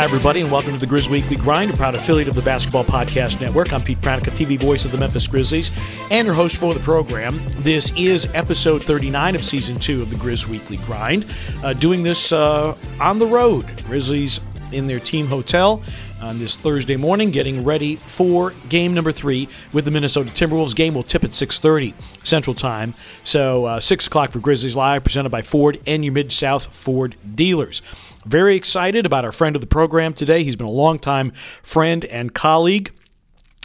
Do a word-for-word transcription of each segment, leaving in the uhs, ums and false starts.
Hi, everybody, and welcome to the Grizz Weekly Grind, a proud affiliate of the Basketball Podcast Network. I'm Pete Pranica, T V voice of the Memphis Grizzlies, and your host for the program. This is episode thirty-nine of season two of the Grizz Weekly Grind, uh, doing this uh, on the road. Grizzlies in their team hotel on this Thursday morning, getting ready for game number three with the Minnesota Timberwolves. Game will tip at six thirty Central Time, so uh, six o'clock for Grizzlies Live, presented by Ford and your Mid-South Ford dealers. Very excited about our friend of the program today. He's been a longtime friend and colleague.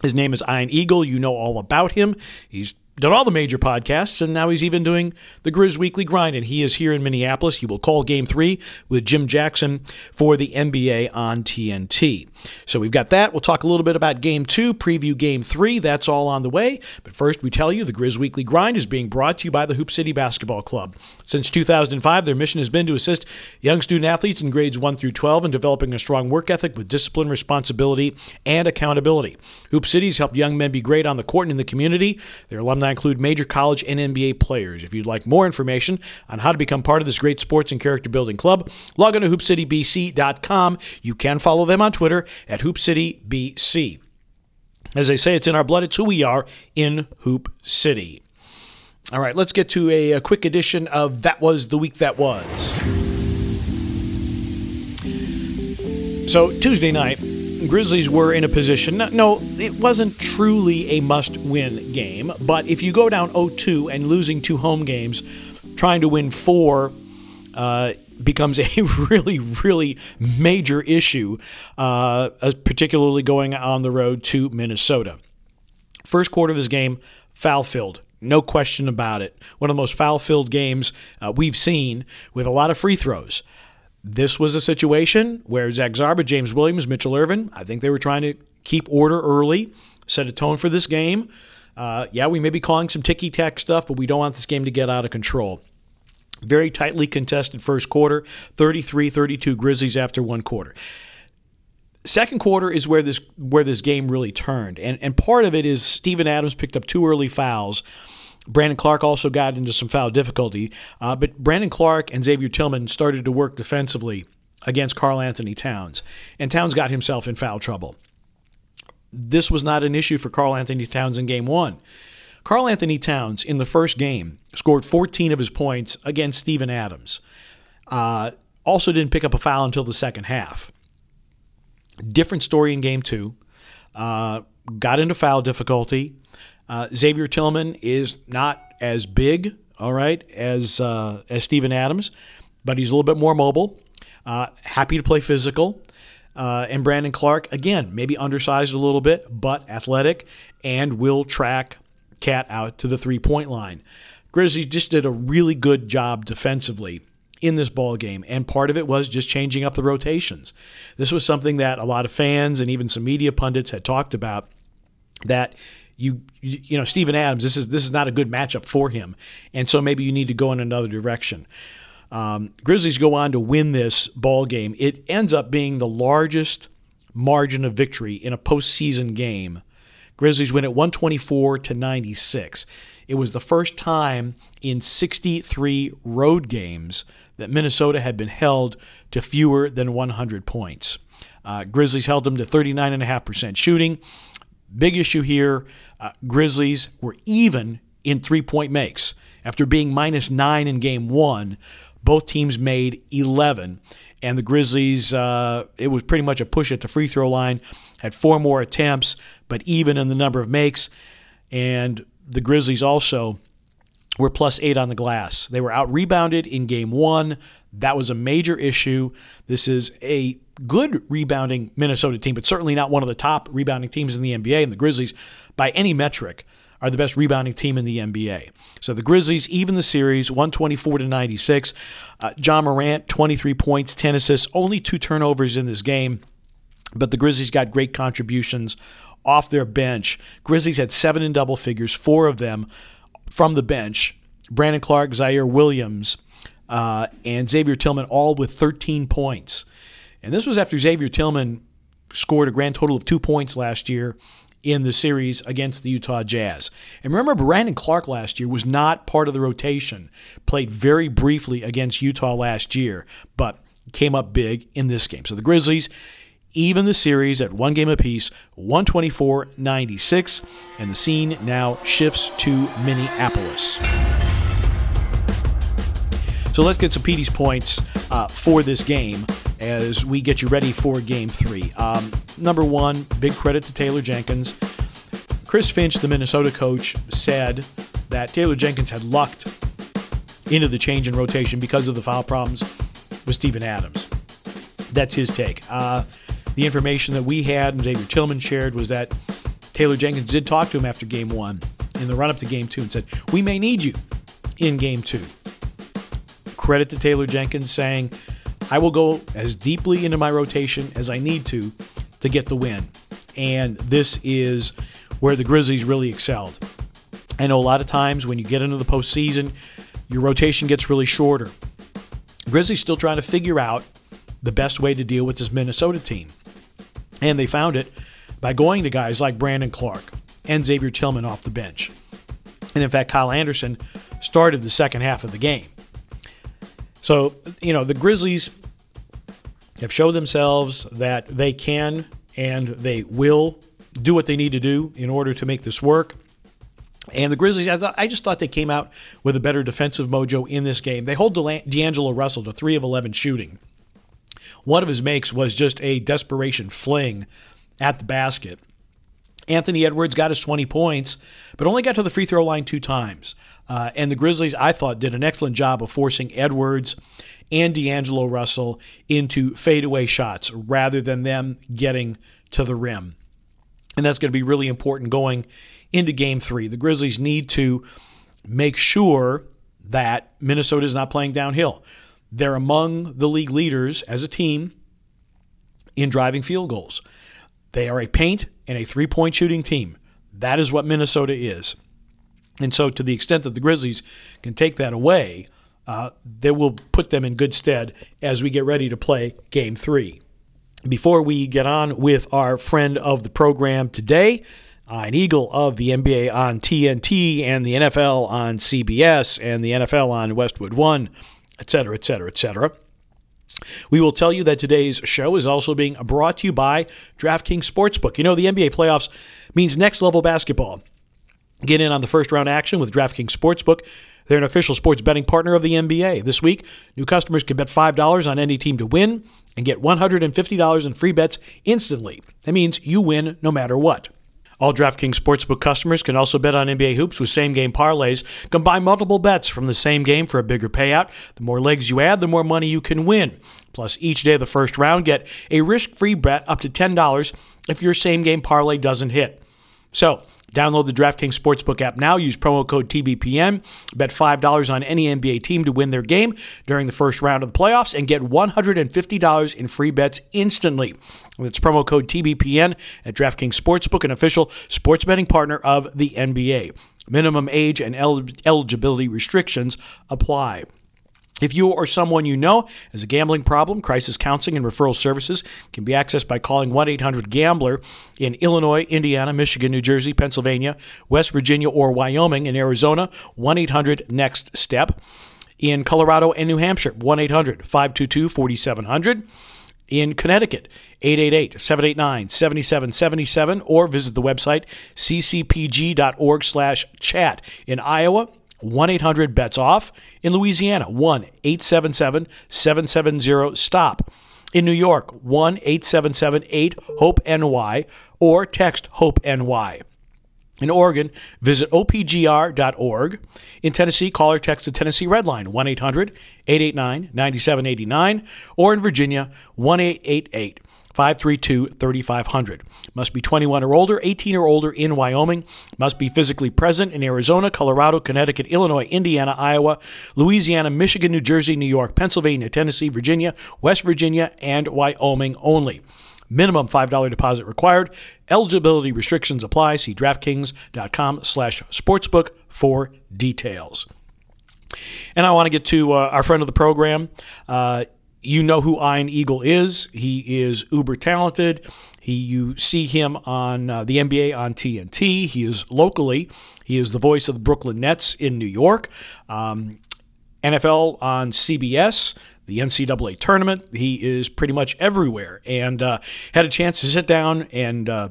His name is Ian Eagle. You know all about him. He's done all the major podcasts, and now he's even doing the Grizz Weekly Grind, and he is here in Minneapolis. He will call Game three with Jim Jackson for the N B A on T N T. So we've got that. We'll talk a little bit about Game two, preview Game three. That's all on the way. But first, we tell you the Grizz Weekly Grind is being brought to you by the Hoop City Basketball Club. Since two thousand five, their mission has been to assist young student-athletes in grades one through twelve in developing a strong work ethic with discipline, responsibility, and accountability. Hoop City has helped young men be great on the court and in the community. Their alumni I include major college and N B A players. If you'd like more information on how to become part of this great sports and character building club, log on to Hoop City B C dot com. You can follow them on Twitter at Hoop City B C. As they say, it's in our blood. It's who we are in Hoop City. All right, let's get to a, a quick edition of That Was the Week That Was. So Tuesday night, Grizzlies were in a position, no, it wasn't truly a must-win game, but if you go down oh two and losing two home games, trying to win four uh, becomes a really, really major issue, uh, particularly going on the road to Minnesota. First quarter of this game, foul-filled. No question about it. One of the most foul-filled games uh, we've seen, with a lot of free throws. This was a situation where Zach Zarba, James Williams, Mitchell Irvin, I think they were trying to keep order early, set a tone for this game. Uh, yeah, we may be calling some ticky-tack stuff, but we don't want this game to get out of control. Very tightly contested first quarter, thirty-three thirty-two Grizzlies after one quarter. Second quarter is where this where this game really turned, and, and part of it is Steven Adams picked up two early fouls. Brandon Clark also got into some foul difficulty, uh, but Brandon Clark and Xavier Tillman started to work defensively against Karl Anthony Towns, and Towns got himself in foul trouble. This was not an issue for Karl Anthony Towns in Game one. Karl Anthony Towns in the first game scored fourteen of his points against Steven Adams. Uh, also didn't pick up a foul until the second half. Different story in Game two. Uh, got into foul difficulty. Uh, Xavier Tillman is not as big, all right, as uh, as Steven Adams, but he's a little bit more mobile, uh, happy to play physical. Uh, and Brandon Clark, again, maybe undersized a little bit, but athletic and will track Cat out to the three-point line. Grizzlies just did a really good job defensively in this ball game, and part of it was just changing up the rotations. This was something that a lot of fans and even some media pundits had talked about, that You you know, Steven Adams, this is this is not a good matchup for him, and so maybe you need to go in another direction. Um, Grizzlies go on to win this ball game. It ends up being the largest margin of victory in a postseason game. Grizzlies win at one twenty-four to ninety-six. It was the first time in sixty-three road games that Minnesota had been held to fewer than one hundred points. Uh, Grizzlies held them to thirty-nine point five percent shooting. Big issue here, uh, Grizzlies were even in three-point makes. After being minus nine in game one, both teams made eleven, and the Grizzlies, uh, it was pretty much a push at the free throw line, had four more attempts, but even in the number of makes, and the Grizzlies also were plus eight on the glass. They were out-rebounded in game one. That was a major issue. This is a good rebounding Minnesota team, but certainly not one of the top rebounding teams in the N B A, and the Grizzlies, by any metric, are the best rebounding team in the N B A. So the Grizzlies even the series, one twenty-four to ninety-six. Uh, Ja Morant, twenty-three points, ten assists, only two turnovers in this game, but the Grizzlies got great contributions off their bench. Grizzlies had seven in double figures, four of them from the bench. Brandon Clark, Zaire Williams, uh, and Xavier Tillman, all with thirteen points. And this was after Xavier Tillman scored a grand total of two points last year in the series against the Utah Jazz. And remember, Brandon Clark last year was not part of the rotation, played very briefly against Utah last year, but came up big in this game. So the Grizzlies, even the series at one game apiece, one twenty-four ninety-six, and the scene now shifts to Minneapolis. So let's get some Petey's points uh, for this game as we get you ready for Game three. Um, number one, big credit to Taylor Jenkins. Chris Finch, the Minnesota coach, said that Taylor Jenkins had lucked into the change in rotation because of the foul problems with Steven Adams. That's his take. Uh, the information that we had and Xavier Tillman shared was that Taylor Jenkins did talk to him after Game one in the run-up to Game two and said, we may need you in Game two. Credit to Taylor Jenkins saying, I will go as deeply into my rotation as I need to to get the win. And this is where the Grizzlies really excelled. I know a lot of times when you get into the postseason, your rotation gets really shorter. Grizzlies still trying to figure out the best way to deal with this Minnesota team. And they found it by going to guys like Brandon Clark and Xavier Tillman off the bench. And in fact, Kyle Anderson started the second half of the game. So, you know, the Grizzlies have shown themselves that they can and they will do what they need to do in order to make this work. And the Grizzlies, I, thought, I just thought they came out with a better defensive mojo in this game. They hold D'Angelo Russell to three of eleven shooting. One of his makes was just a desperation fling at the basket. Anthony Edwards got his twenty points, but only got to the free throw line two times. Uh, and the Grizzlies, I thought, did an excellent job of forcing Edwards and D'Angelo Russell into fadeaway shots rather than them getting to the rim. And that's going to be really important going into Game three. The Grizzlies need to make sure that Minnesota is not playing downhill. They're among the league leaders as a team in driving field goals. They are a paint and a three-point shooting team. That is what Minnesota is. And so to the extent that the Grizzlies can take that away, uh, they will put them in good stead as we get ready to play Game three. Before we get on with our friend of the program today, Ian Eagle of the N B A on T N T and the N F L on C B S and the N F L on Westwood One, et cetera, et cetera, et cetera. We will tell you that today's show is also being brought to you by DraftKings Sportsbook. You know, the N B A playoffs means next-level basketball. Get in on the first-round action with DraftKings Sportsbook. They're an official sports betting partner of the N B A. This week, new customers can bet five dollars on any team to win and get one hundred fifty dollars in free bets instantly. That means you win no matter what. All DraftKings Sportsbook customers can also bet on N B A hoops with same-game parlays. Combine multiple bets from the same game for a bigger payout. The more legs you add, the more money you can win. Plus, each day of the first round, get a risk-free bet up to ten dollars if your same-game parlay doesn't hit. So, download the DraftKings Sportsbook app now. Use promo code T B P N. Bet five dollars on any N B A team to win their game during the first round of the playoffs and get one hundred fifty dollars in free bets instantly. That's promo code T B P N at DraftKings Sportsbook, an official sports betting partner of the N B A. Minimum age and el- eligibility restrictions apply. If you or someone you know has a gambling problem, crisis counseling and referral services can be accessed by calling one eight hundred gambler in Illinois, Indiana, Michigan, New Jersey, Pennsylvania, West Virginia, or Wyoming. In Arizona, one eight hundred next step. In Colorado and New Hampshire, one eight hundred five two two four seven zero zero. In Connecticut, eight eight eight seven eight nine seven seven seven seven, or visit the website c c p g dot org slash chat. In Iowa, one eight hundred bets off. In Louisiana, one eight seven seven seven seven zero stop. In New York, one eight seven seven eight hope N Y or text HOPE-NY. In Oregon, visit O P G R dot org. In Tennessee, call or text the Tennessee Red Line, one eight hundred eight eight nine nine seven eight nine, or in Virginia, one eight eight eight five three two three five zero zero. Must be twenty-one or older, eighteen or older in Wyoming. Must be physically present in Arizona, Colorado, Connecticut, Illinois, Indiana, Iowa, Louisiana, Michigan, New Jersey, New York, Pennsylvania, Tennessee, Virginia, West Virginia, and Wyoming only. Minimum five dollars deposit required. Eligibility restrictions apply. See DraftKings dot com slash sportsbook for details. And I want to get to uh, our friend of the program. Uh, You know who Ian Eagle is. He is uber talented. He, you see him on uh, the N B A on T N T. He is locally. He is the voice of the Brooklyn Nets in New York. Um, N F L on C B S. the N C double A tournament. He is pretty much everywhere. And uh, had a chance to sit down and uh,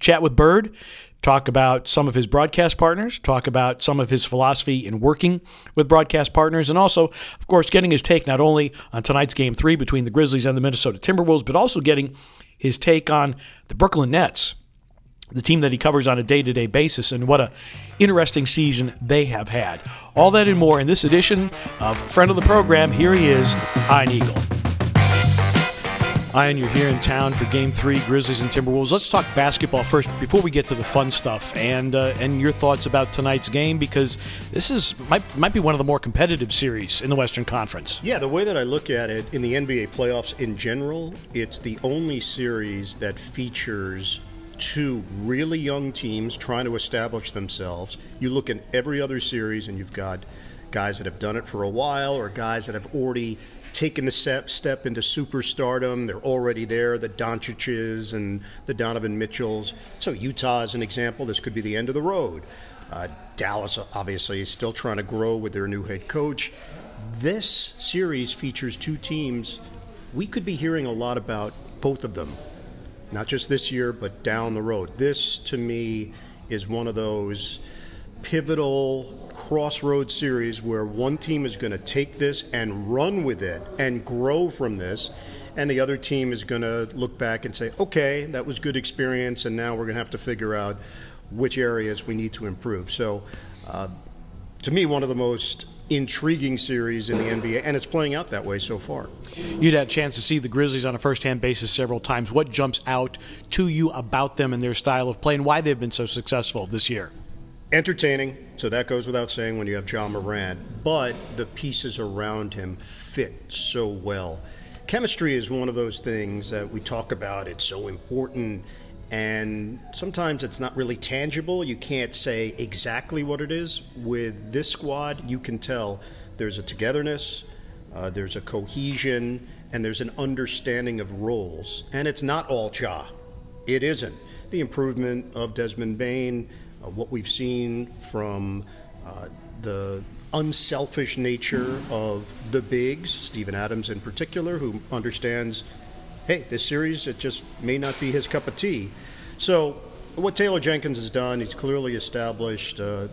chat with Bird, talk about some of his broadcast partners, talk about some of his philosophy in working with broadcast partners, and also, of course, getting his take not only on tonight's Game three between the Grizzlies and the Minnesota Timberwolves, but also getting his take on the Brooklyn Nets, the team that he covers on a day-to-day basis, and what a interesting season they have had. All that and more in this edition of Friend of the Program. Here he is, Ian Eagle. Ian, you're here in town for Game three, Grizzlies and Timberwolves. Let's talk basketball first before we get to the fun stuff, and uh, and your thoughts about tonight's game, because this is might, might be one of the more competitive series in the Western Conference. Yeah, the way that I look at it, in the N B A playoffs in general, it's the only series that features two really young teams trying to establish themselves. You look at every other series, and you've got guys that have done it for a while or guys that have already taken the step into superstardom. They're already there, the Doncic's and the Donovan Mitchell's. So Utah is an example. This could be the end of the road. Uh, Dallas, obviously, is still trying to grow with their new head coach. This series features two teams. We could be hearing a lot about both of them, not just this year, but down the road. This, to me, is one of those pivotal crossroads series where one team is going to take this and run with it and grow from this, and the other team is going to look back and say, okay, that was good experience, and now we're going to have to figure out which areas we need to improve. So uh, to me, one of the most intriguing series in the N B A, and it's playing out that way so far. You'd had a chance to see the Grizzlies on a first-hand basis several times. What jumps out to you about them and their style of play and why they've been so successful this year? Entertaining, so that goes without saying when you have Ja Morant, but the pieces around him fit so well. Chemistry is one of those things that we talk about. It's so important, and sometimes it's not really tangible. You can't say exactly what it is. With this squad, you can tell there's a togetherness, uh, there's a cohesion, and there's an understanding of roles. And it's not all Ja. It isn't. The improvement of Desmond Bain, what we've seen from uh, the unselfish nature of the bigs, Steven Adams in particular, who understands, hey, this series, it just may not be his cup of tea. So what Taylor Jenkins has done, he's clearly established a,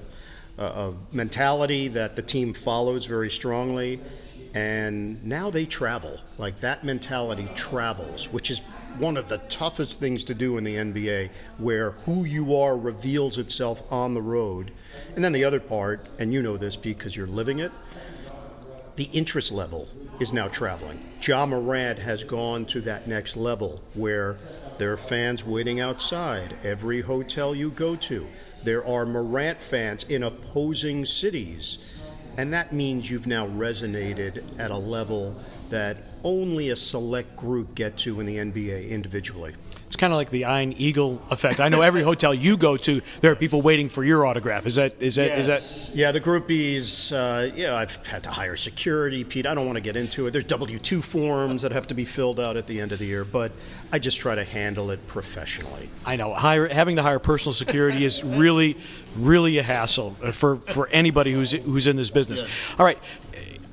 a mentality that the team follows very strongly, and now they travel. Like, that mentality travels, which is one of the toughest things to do in the N B A, where who you are reveals itself on the road. And then the other part, and you know this because you're living it, the interest level is now traveling. Ja Morant has gone to that next level where there are fans waiting outside every hotel you go to. There are Morant fans in opposing cities. And that means you've now resonated at a level that only a select group get to in the N B A individually. It's kind of like the Iron Eagle effect. I know every hotel you go to, there are people waiting for your autograph. Is that, is that, yes. is that? Yeah, the groupies, uh, yeah, I've had to hire security, Pete. I don't want to get into it. There's W two forms that have to be filled out at the end of the year, but I just try to handle it professionally. I know. Hire, having to hire personal security is really, really a hassle for, for anybody who's, who's in this business. Yes. All right.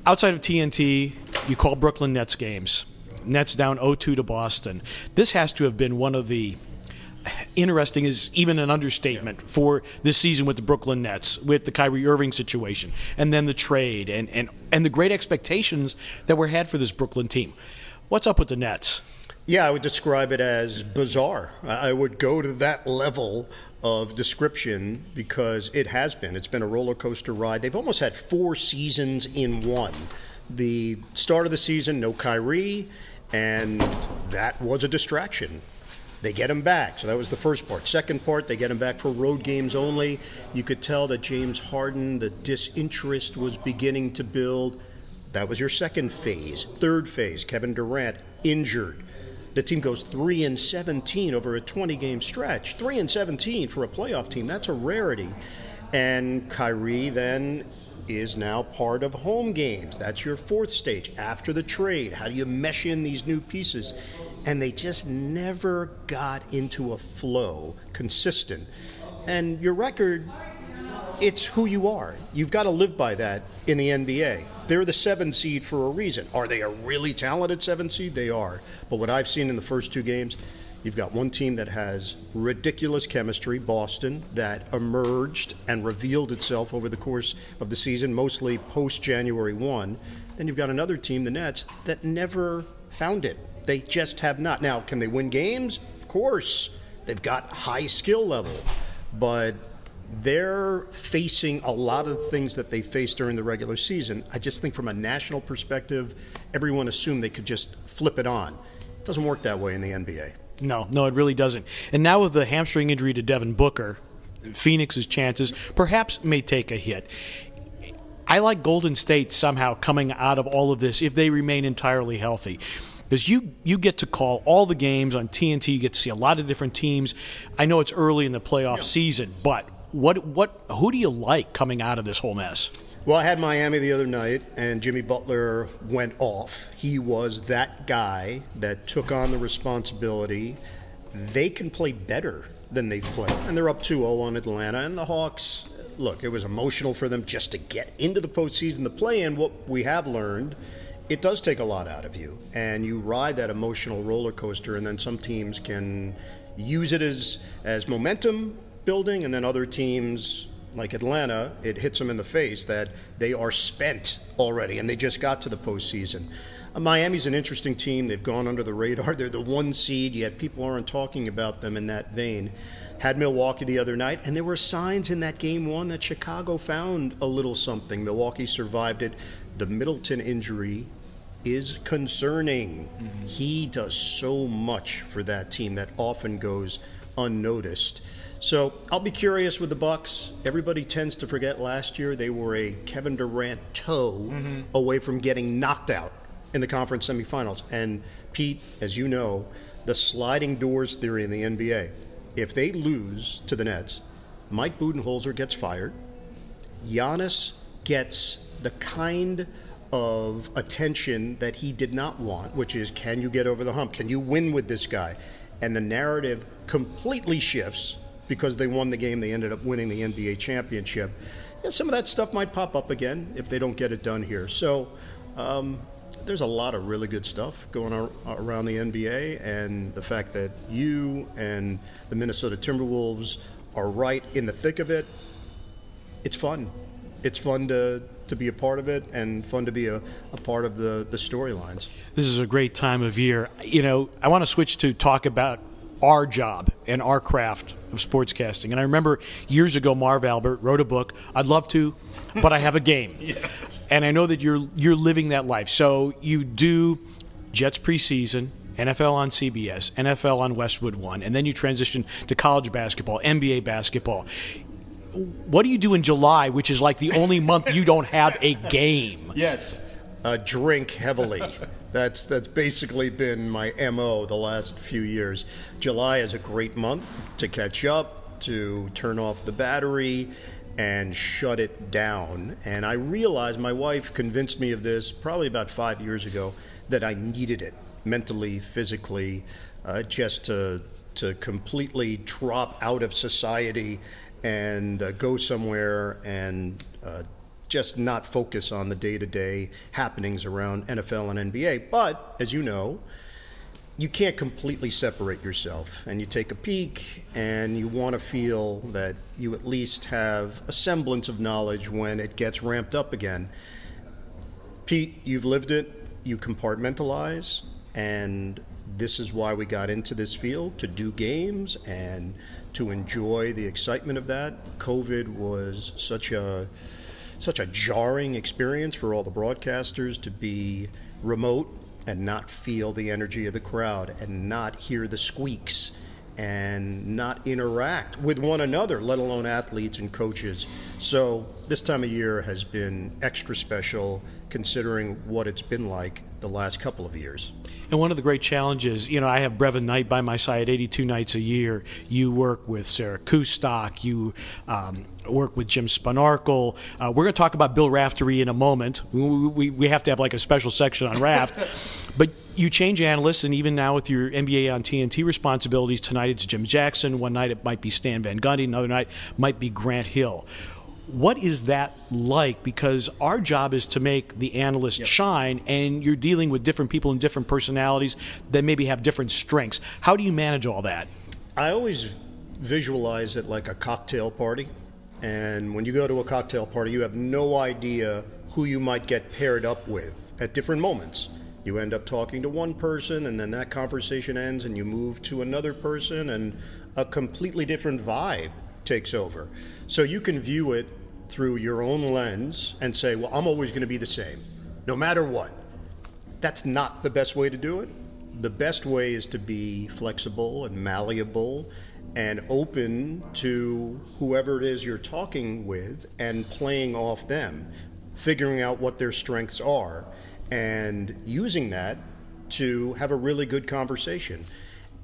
Outside of T N T, you call Brooklyn Nets games. Nets down oh two to Boston. This has to have been one of the interesting, is even an understatement, yeah, for this season with the Brooklyn Nets, with the Kyrie Irving situation, and then the trade, and, and, and the great expectations that were had for this Brooklyn team. What's up with the Nets? Yeah, I would describe it as bizarre. I would go to that level of description because it has been. It's been a roller coaster ride. They've almost had four seasons in one. The start of the season, no Kyrie, and that was a distraction. They get him back, so that was the first part. Second part, they get him back for road games only. You could tell that James Harden, the disinterest was beginning to build. That was your second phase. Third phase, Kevin Durant injured. The team goes three and seventeen over a twenty-game stretch. three and seventeen for a playoff team, that's a rarity. And Kyrie then is now part of home games. That's your fourth stage. After the trade, how do you mesh in these new pieces? And they just never got into a flow consistent. And your record it's who you are. You've got to live by that in the N B A. They're the seven seed for a reason. Are they a really talented seven seed? They are. But what I've seen in the first two games, you've got one team that has ridiculous chemistry, Boston, that emerged and revealed itself over the course of the season, mostly post-January first. Then you've got another team, the Nets, that never found it. They just have not. Now, can they win games? Of course. They've got high skill level. But they're facing a lot of the things that they faced during the regular season. I just think from a national perspective, everyone assumed they could just flip it on. It doesn't work that way in the N B A. No, no, it really doesn't. And now with the hamstring injury to Devin Booker, Phoenix's chances perhaps may take a hit. I like Golden State somehow coming out of all of this if they remain entirely healthy. Because you, you get to call all the games on T N T. You get to see a lot of different teams. I know it's early in the playoff yeah. season, but what what who do you like coming out of this whole mess? Well, I had Miami the other night, and Jimmy Butler went off. He was that guy that took on the responsibility. They can play better than they've played. And they're up two oh on Atlanta. And the Hawks, look, it was emotional for them just to get into the postseason, the play-in. What we have learned, it does take a lot out of you. And you ride that emotional roller coaster, and then some teams can use it as, as momentum building, and then other teams, like Atlanta, it hits them in the face that they are spent already, and they just got to the postseason. Uh, Miami's an interesting team. They've gone under the radar. They're the one seed, yet people aren't talking about them in that vein. Had Milwaukee the other night, and there were signs in that game one that Chicago found a little something. Milwaukee survived it. The Middleton injury is concerning. Mm-hmm. He does so much for that team that often goes unnoticed. So I'll be curious with the Bucks. Everybody tends to forget last year they were a Kevin Durant toe mm-hmm. away from getting knocked out in the conference semifinals. And Pete, as you know, the sliding doors theory in the N B A. If they lose to the Nets, Mike Budenholzer gets fired. Giannis gets the kind of attention that he did not want, which is, can you get over the hump? Can you win with this guy? And the narrative completely shifts. Because they won the game, they ended up winning the N B A championship. And some of that stuff might pop up again if they don't get it done here. So um, there's a lot of really good stuff going on around the N B A, and the fact that you and the Minnesota Timberwolves are right in the thick of it, it's fun. It's fun to, to be a part of it, and fun to be a, a part of the, the storylines. This is a great time of year. You know, I want to switch to talk about our job and our craft of sportscasting. And I remember years ago, Marv Albert wrote a book, I'd love to, but I have a game. Yes. And I know that you're you're living that life. So you do Jets preseason, N F L on C B S, N F L on Westwood One, and then you transition to college basketball, N B A basketball. What do you do in July, which is like the only month you don't have a game? Yes. Uh, drink heavily. That's that's basically been my M O the last few years. July is a great month to catch up, to turn off the battery, and shut it down. And I realized, my wife convinced me of this probably about five years ago, that I needed it mentally, physically, uh, just to to completely drop out of society and uh, go somewhere and Uh, just not focus on the day-to-day happenings around N F L and N B A. But, as you know, you can't completely separate yourself. And you take a peek, and you want to feel that you at least have a semblance of knowledge when it gets ramped up again. Pete, you've lived it. You compartmentalize. And this is why we got into this field, to do games and to enjoy the excitement of that. COVID was such a... such a jarring experience for all the broadcasters to be remote and not feel the energy of the crowd and not hear the squeaks and not interact with one another, let alone athletes and coaches. So this time of year has been extra special considering what it's been like the last couple of years. And one of the great challenges, you know, I have Brevin Knight by my side eighty-two nights a year. You work with Sarah Kustak. You um, work with Jim Spanarkel. Uh, we're going to talk about Bill Raftery in a moment. We, we, we have to have like a special section on Raft. But you change analysts, and even now with your N B A on T N T responsibilities, tonight it's Jim Jackson. One night it might be Stan Van Gundy. Another night might be Grant Hill. What is that like? Because our job is to make the analyst yep. shine, and you're dealing with different people and different personalities that maybe have different strengths. How do you manage all that? I always visualize it like a cocktail party. And when you go to a cocktail party, you have no idea who you might get paired up with at different moments. You end up talking to one person, and then that conversation ends, and you move to another person, and a completely different vibe takes over. So you can view it through your own lens and say, well, I'm always going to be the same, no matter what. That's not the best way to do it. The best way is to be flexible and malleable and open to whoever it is you're talking with and playing off them, figuring out what their strengths are, and using that to have a really good conversation.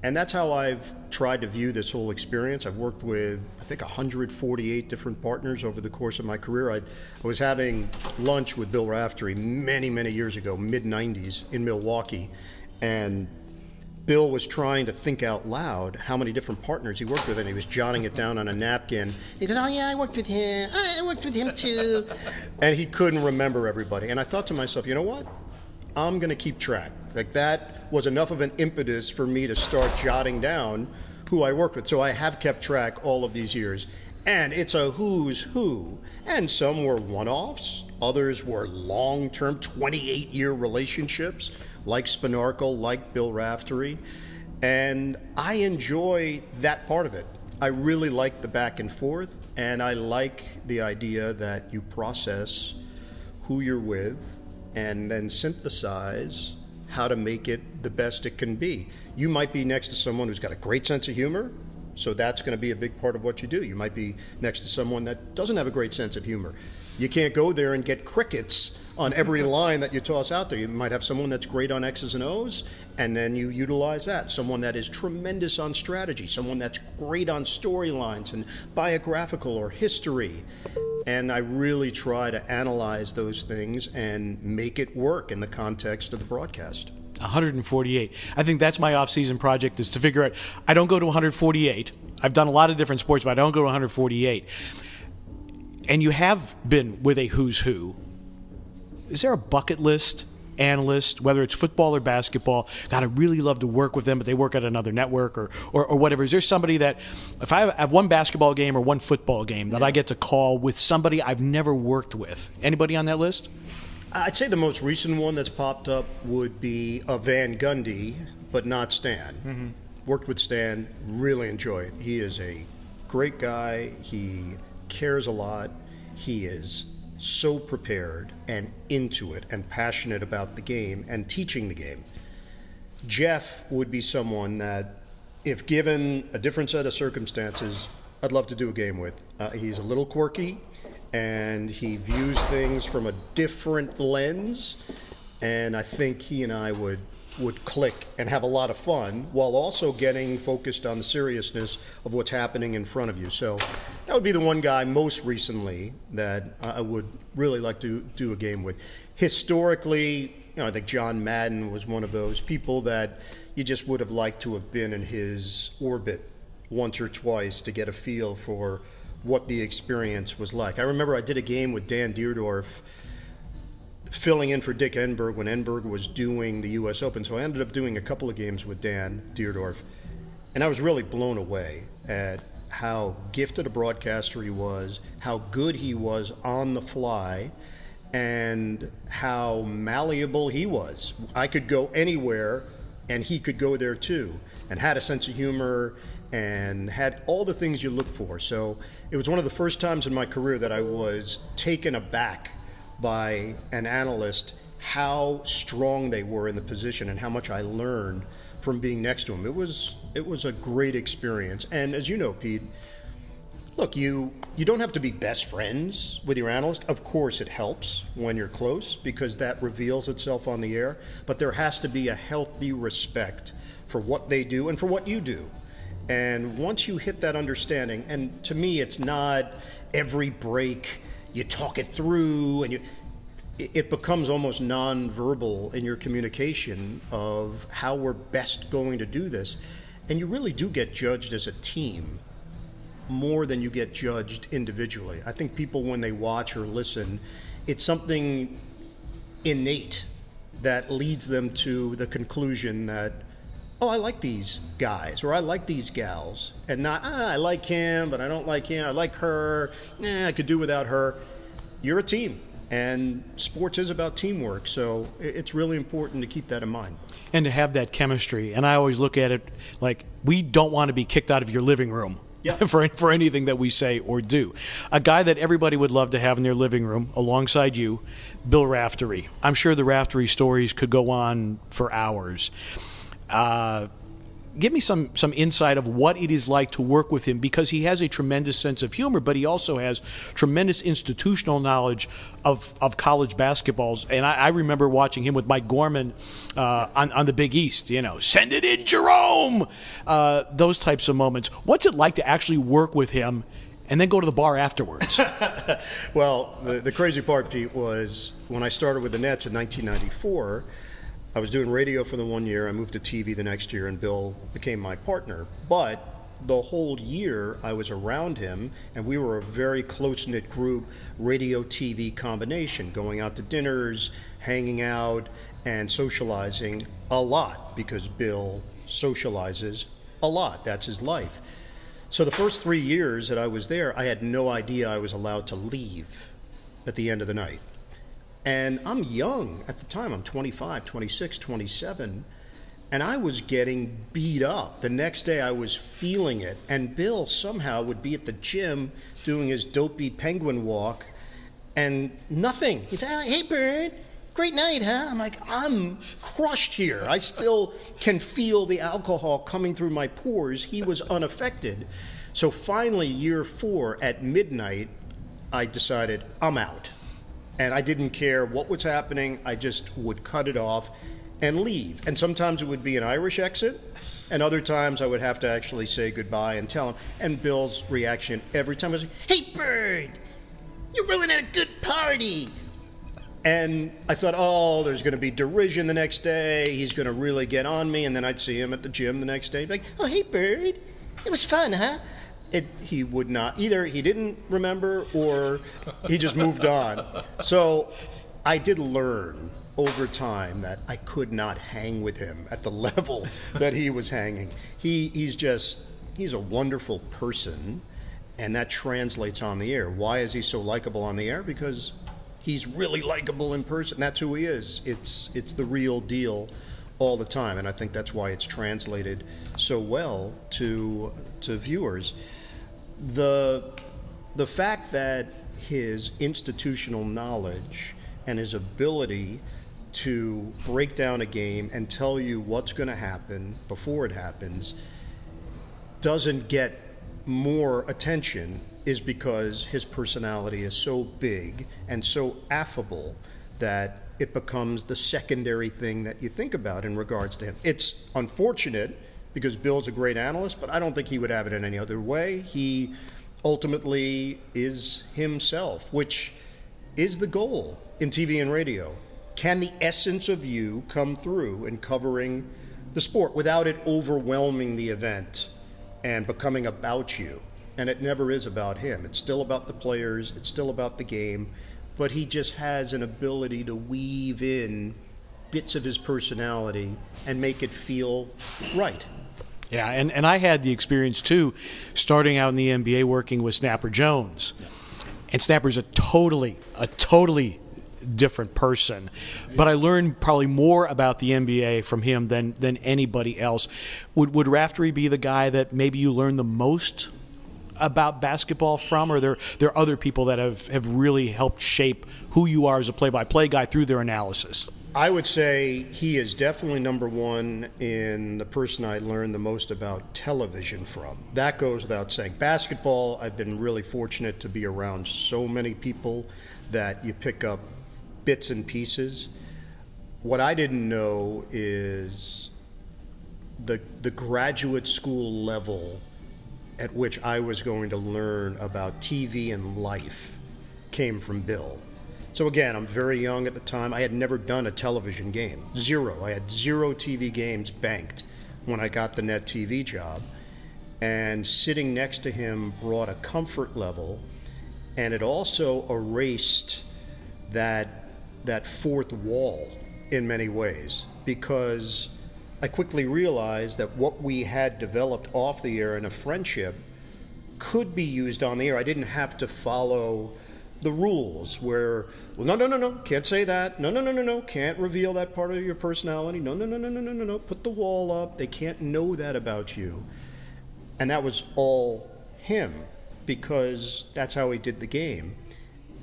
And that's how I've tried to view this whole experience. I've worked with, I think, one hundred forty-eight different partners over the course of my career. I, I was having lunch with Bill Raftery many, many years ago, mid nineties, in Milwaukee. And Bill was trying to think out loud how many different partners he worked with, and he was jotting it down on a napkin. He goes, oh, yeah, I worked with him. I worked with him, too. And he couldn't remember everybody. And I thought to myself, you know what? I'm going to keep track. Like, that was enough of an impetus for me to start jotting down who I worked with. So I have kept track all of these years. And it's a who's who. And some were one-offs. Others were long-term twenty-eight-year relationships, like Spanarkel, like Bill Raftery. And I enjoy that part of it. I really like the back and forth. And I like the idea that you process who you're with and then synthesize how to make it the best it can be. You might be next to someone who's got a great sense of humor, so that's going to be a big part of what you do. You might be next to someone that doesn't have a great sense of humor. You can't go there and get crickets on every line that you toss out there. You might have someone that's great on X's and O's, and then you utilize that. Someone that is tremendous on strategy, someone that's great on storylines and biographical or history. And I really try to analyze those things and make it work in the context of the broadcast. one hundred forty-eight. I think that's my off-season project, is to figure out, I don't go to one hundred forty-eight. I've done a lot of different sports, but I don't go to one hundred forty-eight. And you have been with a who's who. Is there a bucket list analyst, whether it's football or basketball? God, I really love to work with them, but they work at another network or, or, or whatever. Is there somebody that, if I have one basketball game or one football game, that yeah. I get to call with somebody I've never worked with? Anybody on that list? I'd say the most recent one that's popped up would be a Van Gundy, but not Stan. Mm-hmm. Worked with Stan, really enjoyed. He is a great guy. He cares a lot. He is so prepared and into it and passionate about the game and teaching the game. Jeff would be someone that, if given a different set of circumstances, I'd love to do a game with. Uh, he's a little quirky, and he views things from a different lens, and I think he and I would would click and have a lot of fun while also getting focused on the seriousness of what's happening in front of you. So that would be the one guy most recently that I would really like to do a game with. Historically, you know, I think John Madden was one of those people that you just would have liked to have been in his orbit once or twice to get a feel for what the experience was like. I remember I did a game with Dan Dierdorf, filling in for Dick Enberg when Enberg was doing the U S Open. So I ended up doing a couple of games with Dan Dierdorf, and I was really blown away at how gifted a broadcaster he was, how good he was on the fly, and how malleable he was. I could go anywhere, and he could go there too, and had a sense of humor, and had all the things you look for. So it was one of the first times in my career that I was taken aback by an analyst, how strong they were in the position and how much I learned from being next to them. It was it was a great experience. And as you know, Pete, look, you, you don't have to be best friends with your analyst. Of course it helps when you're close, because that reveals itself on the air, but there has to be a healthy respect for what they do and for what you do. And once you hit that understanding, and to me, it's not every break you talk it through, and you, it becomes almost nonverbal in your communication of how we're best going to do this. And you really do get judged as a team more than you get judged individually. I think people, when they watch or listen, it's something innate that leads them to the conclusion that, oh, I like these guys, or I like these gals, and not, ah, I like him, but I don't like him, I like her, nah, I could do without her. You're a team, and sports is about teamwork, so it's really important to keep that in mind. And to have that chemistry, and I always look at it like, we don't want to be kicked out of your living room. Yeah. for for anything that we say or do. A guy that everybody would love to have in their living room alongside you, Bill Raftery. I'm sure the Raftery stories could go on for hours. Uh, give me some, some insight of what it is like to work with him, because he has a tremendous sense of humor, but he also has tremendous institutional knowledge of, of college basketballs. And I, I remember watching him with Mike Gorman uh, on, on the Big East, you know, send it in, Jerome, uh, those types of moments. What's it like to actually work with him and then go to the bar afterwards? Well, the, the crazy part, Pete, was when I started with the Nets in nineteen ninety-four, I was doing radio for the one year, I moved to T V the next year, and Bill became my partner. But the whole year I was around him, and we were a very close-knit group, radio-T V combination, going out to dinners, hanging out, and socializing a lot, because Bill socializes a lot. That's his life. So the first three years that I was there, I had no idea I was allowed to leave at the end of the night. And I'm young at the time, I'm twenty-five, twenty-six, twenty-seven, and I was getting beat up. The next day I was feeling it, and Bill somehow would be at the gym doing his dopey penguin walk, and nothing. He'd say, hey, Bird, great night, huh? I'm like, I'm crushed here. I still can feel the alcohol coming through my pores. He was unaffected. So finally, year four, at midnight, I decided I'm out. And I didn't care what was happening. I just would cut it off and leave. And sometimes it would be an Irish exit, and other times I would have to actually say goodbye and tell him. And Bill's reaction every time was, hey, Bird, you're ruining a good party. And I thought, oh, there's going to be derision the next day. He's going to really get on me. And then I'd see him at the gym the next day. He'd be like, oh, hey, Bird, it was fun, huh? It, he would not, either he didn't remember or he just moved on. So I did learn over time that I could not hang with him at the level that he was hanging. He he's just, he's a wonderful person, and that translates on the air. Why is he so likable on the air? Because he's really likable in person. That's who he is. It's it's the real deal all the time, and I think that's why it's translated so well to to viewers. The the fact that his institutional knowledge and his ability to break down a game and tell you what's going to happen before it happens doesn't get more attention is because his personality is so big and so affable that it becomes the secondary thing that you think about in regards to him. It's unfortunate because Bill's a great analyst, but I don't think he would have it in any other way. He ultimately is himself, which is the goal in T V and radio. Can the essence of you come through in covering the sport without it overwhelming the event and becoming about you? And it never is about him. It's still about the players. It's still about the game. But he just has an ability to weave in bits of his personality and make it feel right. Yeah, and, and I had the experience, too, starting out in the N B A working with Snapper Jones. Yeah. And Snapper's a totally, a totally different person. But I learned probably more about the N B A from him than, than anybody else. Would, would Raftery be the guy that maybe you learned the most about basketball from, or there there are other people that have, have really helped shape who you are as a play-by-play guy through their analysis? I would say he is definitely number one in the person I learned the most about television from. That goes without saying. Basketball, I've been really fortunate to be around so many people that you pick up bits and pieces. What I didn't know is the the graduate school level at which I was going to learn about T V and life came from Bill. So again, I'm very young at the time. I had never done a television game, zero. I had zero T V games banked when I got the Net T V job. and sitting next to him brought a comfort level, and it also erased that that fourth wall in many ways, because I quickly realized that what we had developed off the air in a friendship could be used on the air. I didn't have to follow the rules where, well, no, no, no, no, can't say that. No, no, no, no, no, can't reveal that part of your personality. No, no, no, no, no, no, no, no, put the wall up. They can't know that about you. And that was all him, because that's how he did the game.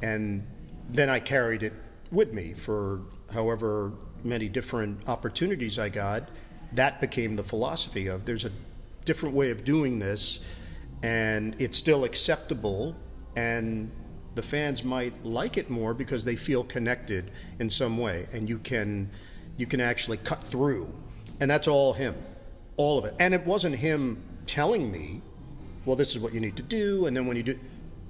And then I carried it with me for however many different opportunities I got. That became the philosophy of, there's a different way of doing this, and it's still acceptable, and the fans might like it more because they feel connected in some way, and you can you can actually cut through. And that's all him, all of it. And it wasn't him telling me, well, this is what you need to do, and then when you do,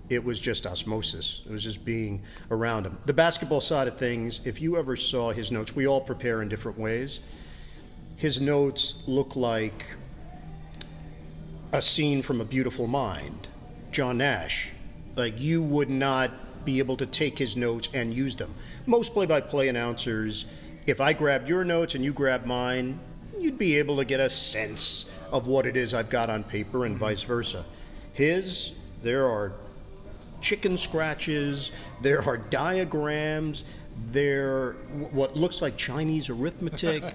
it was just osmosis. It was just being around him. The basketball side of things, if you ever saw his notes, we all prepare in different ways. His notes look like a scene from A Beautiful Mind, John Nash. Like, you would not be able to take his notes and use them. Most play-by-play announcers, if I grabbed your notes and you grabbed mine, you'd be able to get a sense of what it is I've got on paper and vice versa. His, there are chicken scratches, there are diagrams, there what looks like Chinese arithmetic.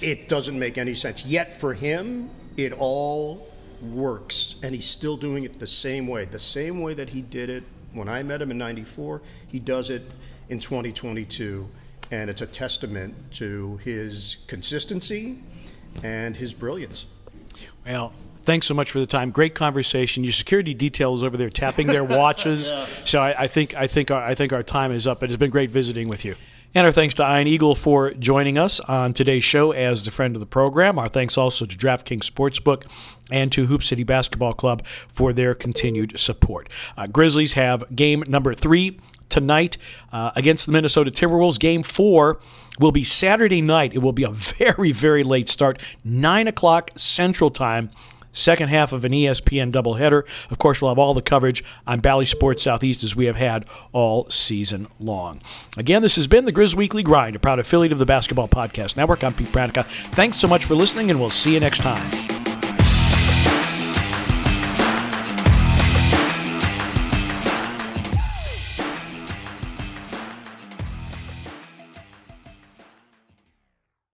It doesn't make any sense. Yet for him, it all works, and he's still doing it the same way. The same way that he did it when I met him in ninety-four, he does it in twenty twenty-two, and it's a testament to his consistency and his brilliance. Well, thanks so much for the time. Great conversation. Your security detail is over there tapping their watches. Yeah. So I, I think I think our, I think our time is up. It has been great visiting with you. And our thanks to Ian Eagle for joining us on today's show as the friend of the program. Our thanks also to DraftKings Sportsbook and to Hoop City Basketball Club for their continued support. Uh, Grizzlies have game number three tonight uh, against the Minnesota Timberwolves. Game four will be Saturday night. It will be a very, very late start, nine o'clock Central Time. Second half of an E S P N doubleheader. Of course, we'll have all the coverage on Bally Sports Southeast as we have had all season long. Again, this has been the Grizz Weekly Grind, a proud affiliate of the Basketball Podcast Network. I'm Pete Pranica. Thanks so much for listening, and we'll see you next time.